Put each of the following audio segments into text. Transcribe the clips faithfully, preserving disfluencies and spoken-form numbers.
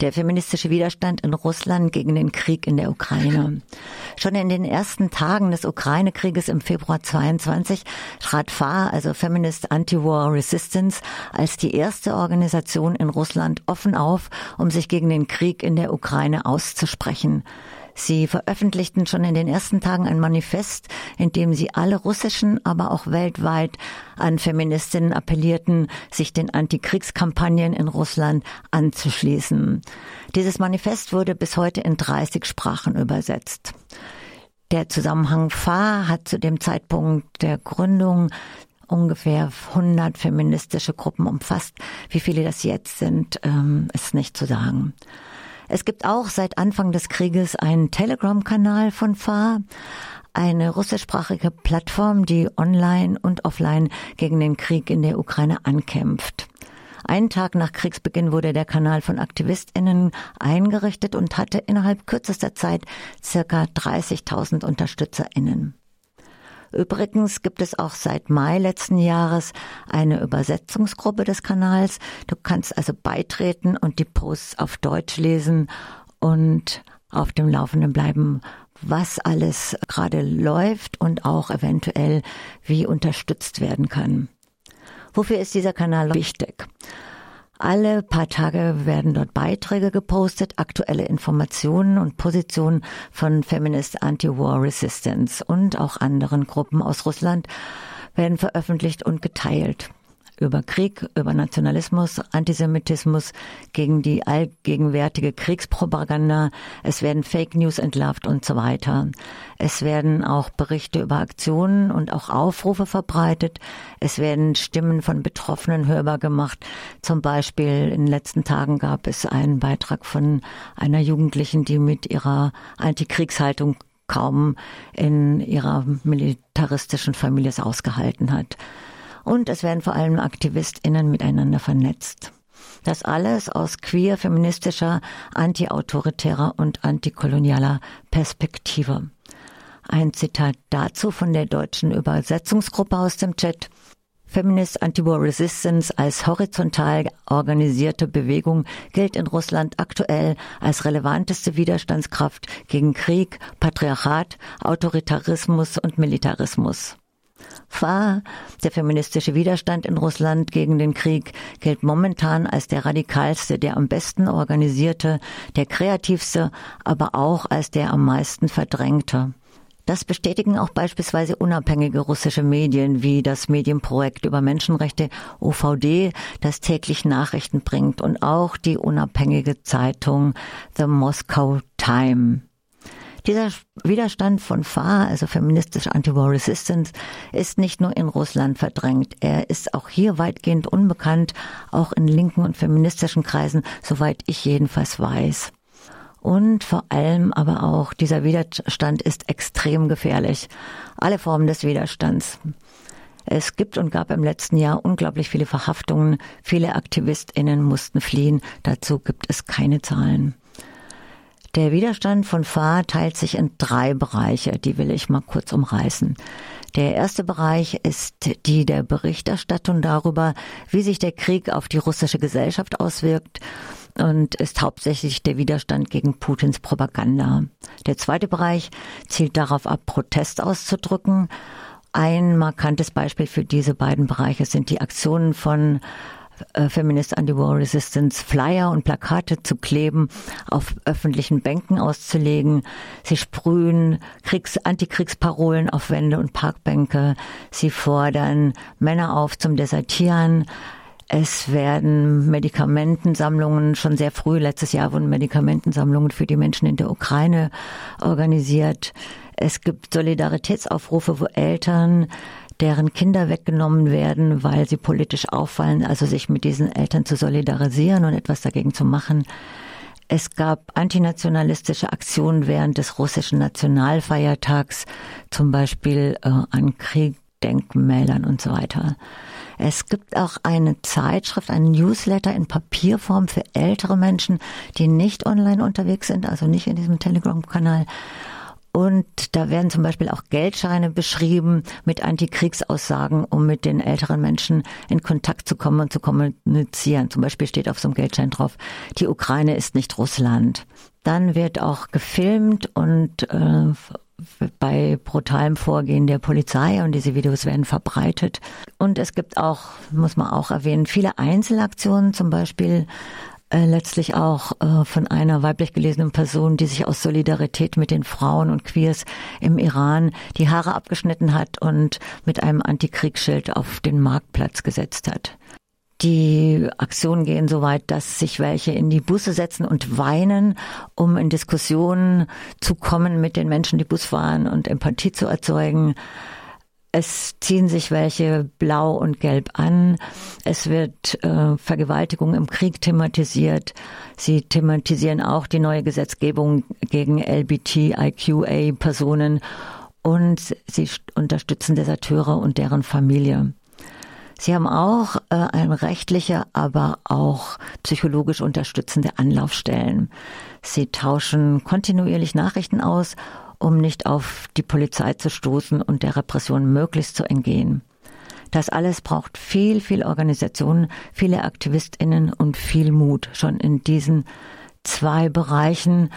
der feministische Widerstand in Russland gegen den Krieg in der Ukraine. Schon in den ersten Tagen des Ukraine-Krieges im Februar zweiundzwanzig trat F A R, also Feminist Anti-War Resistance, als die erste Organisation in Russland offen auf, um sich gegen den Krieg in der Ukraine auszusprechen. Sie veröffentlichten schon in den ersten Tagen ein Manifest, in dem sie alle russischen, aber auch weltweit an Feministinnen appellierten, sich den Antikriegskampagnen in Russland anzuschließen. Dieses Manifest wurde bis heute in dreißig Sprachen übersetzt. Der Zusammenhang F A R hat zu dem Zeitpunkt der Gründung ungefähr hundert feministische Gruppen umfasst. Wie viele das jetzt sind, ist nicht zu sagen. Es gibt auch seit Anfang des Krieges einen Telegram-Kanal von F A R, eine russischsprachige Plattform, die online und offline gegen den Krieg in der Ukraine ankämpft. Einen Tag nach Kriegsbeginn wurde der Kanal von AktivistInnen eingerichtet und hatte innerhalb kürzester Zeit circa dreißigtausend UnterstützerInnen. Übrigens gibt es auch seit Mai letzten Jahres eine Übersetzungsgruppe des Kanals. Du kannst also beitreten und die Posts auf Deutsch lesen und auf dem Laufenden bleiben, was alles gerade läuft und auch eventuell wie unterstützt werden kann. Wofür ist dieser Kanal wichtig? Alle paar Tage werden dort Beiträge gepostet, aktuelle Informationen und Positionen von Feminist Anti-War Resistance und auch anderen Gruppen aus Russland werden veröffentlicht und geteilt. Über Krieg, über Nationalismus, Antisemitismus, gegen die allgegenwärtige Kriegspropaganda. Es werden Fake News entlarvt und so weiter. Es werden auch Berichte über Aktionen und auch Aufrufe verbreitet. Es werden Stimmen von Betroffenen hörbar gemacht. Zum Beispiel in den letzten Tagen gab es einen Beitrag von einer Jugendlichen, die mit ihrer Antikriegshaltung kaum in ihrer militaristischen Familie es ausgehalten hat. Und es werden vor allem AktivistInnen miteinander vernetzt. Das alles aus queer, feministischer, antiautoritärer und antikolonialer Perspektive. Ein Zitat dazu von der deutschen Übersetzungsgruppe aus dem Chat. Feminist Anti-War Resistance als horizontal organisierte Bewegung gilt in Russland aktuell als relevanteste Widerstandskraft gegen Krieg, Patriarchat, Autoritarismus und Militarismus. F A R, der feministische Widerstand in Russland gegen den Krieg, gilt momentan als der radikalste, der am besten organisierte, der kreativste, aber auch als der am meisten verdrängte. Das bestätigen auch beispielsweise unabhängige russische Medien wie das Medienprojekt über Menschenrechte O V D, das täglich Nachrichten bringt, und auch die unabhängige Zeitung The Moscow Times. Dieser Widerstand von F A R, also feministische Anti-War Resistance, ist nicht nur in Russland verdrängt. Er ist auch hier weitgehend unbekannt, auch in linken und feministischen Kreisen, soweit ich jedenfalls weiß. Und vor allem aber auch, dieser Widerstand ist extrem gefährlich. Alle Formen des Widerstands. Es gibt und gab im letzten Jahr unglaublich viele Verhaftungen. Viele AktivistInnen mussten fliehen. Dazu gibt es keine Zahlen. Der Widerstand von F A R teilt sich in drei Bereiche, die will ich mal kurz umreißen. Der erste Bereich ist die der Berichterstattung darüber, wie sich der Krieg auf die russische Gesellschaft auswirkt, und ist hauptsächlich der Widerstand gegen Putins Propaganda. Der zweite Bereich zielt darauf ab, Protest auszudrücken. Ein markantes Beispiel für diese beiden Bereiche sind die Aktionen von Feminist Anti-War Resistance, Flyer und Plakate zu kleben, auf öffentlichen Bänken auszulegen. Sie sprühen Kriegs-, Antikriegsparolen auf Wände und Parkbänke. Sie fordern Männer auf zum Desertieren. Es werden Medikamentensammlungen, schon sehr früh, letztes Jahr wurden Medikamentensammlungen für die Menschen in der Ukraine organisiert. Es gibt Solidaritätsaufrufe, wo Eltern, deren Kinder weggenommen werden, weil sie politisch auffallen, also sich mit diesen Eltern zu solidarisieren und etwas dagegen zu machen. Es gab antinationalistische Aktionen während des russischen Nationalfeiertags, zum Beispiel äh, an Kriegdenkmälern und so weiter. Es gibt auch eine Zeitschrift, einen Newsletter in Papierform für ältere Menschen, die nicht online unterwegs sind, also nicht in diesem Telegram-Kanal. Und da werden zum Beispiel auch Geldscheine beschrieben mit Antikriegsaussagen, um mit den älteren Menschen in Kontakt zu kommen und zu kommunizieren. Zum Beispiel steht auf so einem Geldschein drauf, die Ukraine ist nicht Russland. Dann wird auch gefilmt und äh, bei brutalem Vorgehen der Polizei, und diese Videos werden verbreitet. Und es gibt auch, muss man auch erwähnen, viele Einzelaktionen, zum Beispiel äh, letztlich auch äh, von einer weiblich gelesenen Person, die sich aus Solidarität mit den Frauen und Queers im Iran die Haare abgeschnitten hat und mit einem Antikriegsschild auf den Marktplatz gesetzt hat. Die Aktionen gehen so weit, dass sich welche in die Busse setzen und weinen, um in Diskussionen zu kommen mit den Menschen, die Bus fahren, und Empathie zu erzeugen. Es ziehen sich welche blau und gelb an. Es wird äh, Vergewaltigung im Krieg thematisiert. Sie thematisieren auch die neue Gesetzgebung gegen L G B T I Q A-Personen und sie unterstützen Deserteure und deren Familie. Sie haben auch äh, eine rechtliche, aber auch psychologisch unterstützende Anlaufstellen. Sie tauschen kontinuierlich Nachrichten aus, um nicht auf die Polizei zu stoßen und der Repression möglichst zu entgehen. Das alles braucht viel, viel Organisation, viele AktivistInnen und viel Mut, schon in diesen zwei Bereichen.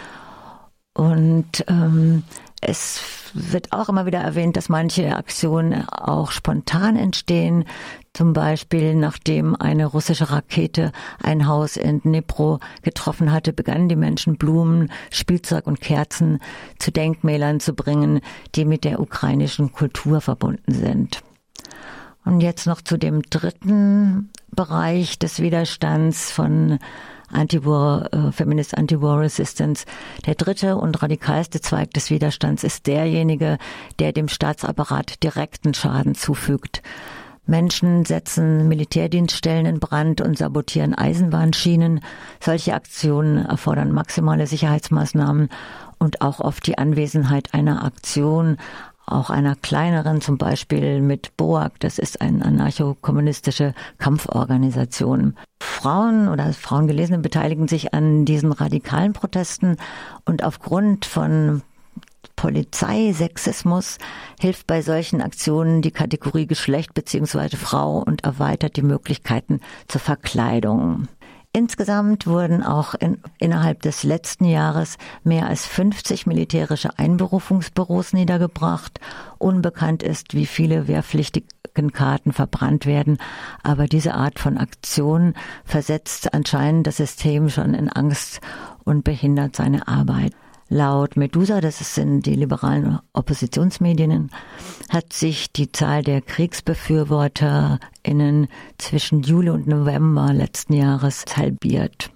Und ähm, es wird auch immer wieder erwähnt, dass manche Aktionen auch spontan entstehen. Zum Beispiel, nachdem eine russische Rakete ein Haus in Dnipro getroffen hatte, begannen die Menschen, Blumen, Spielzeug und Kerzen zu Denkmälern zu bringen, die mit der ukrainischen Kultur verbunden sind. Und jetzt noch zu dem dritten Bereich des Widerstands von Anti-War, äh, Feminist Anti-War Resistance. Der dritte und radikalste Zweig des Widerstands ist derjenige, der dem Staatsapparat direkten Schaden zufügt. Menschen setzen Militärdienststellen in Brand und sabotieren Eisenbahnschienen. Solche Aktionen erfordern maximale Sicherheitsmaßnahmen und auch oft die Anwesenheit einer Aktion, auch einer kleineren, zum Beispiel mit BOAG, das ist eine anarcho-kommunistische Kampforganisation. Frauen oder Frauengelesene beteiligen sich an diesen radikalen Protesten und aufgrund von Polizeisexismus hilft bei solchen Aktionen die Kategorie Geschlecht bzw. Frau und erweitert die Möglichkeiten zur Verkleidung. Insgesamt wurden auch in, innerhalb des letzten Jahres mehr als fünfzig militärische Einberufungsbüros niedergebracht. Unbekannt ist, wie viele wehrpflichtigen Karten verbrannt werden. Aber diese Art von Aktion versetzt anscheinend das System schon in Angst und behindert seine Arbeit. Laut Medusa, das sind die liberalen Oppositionsmedien, hat sich die Zahl der KriegsbefürworterInnen zwischen Juli und November letzten Jahres halbiert.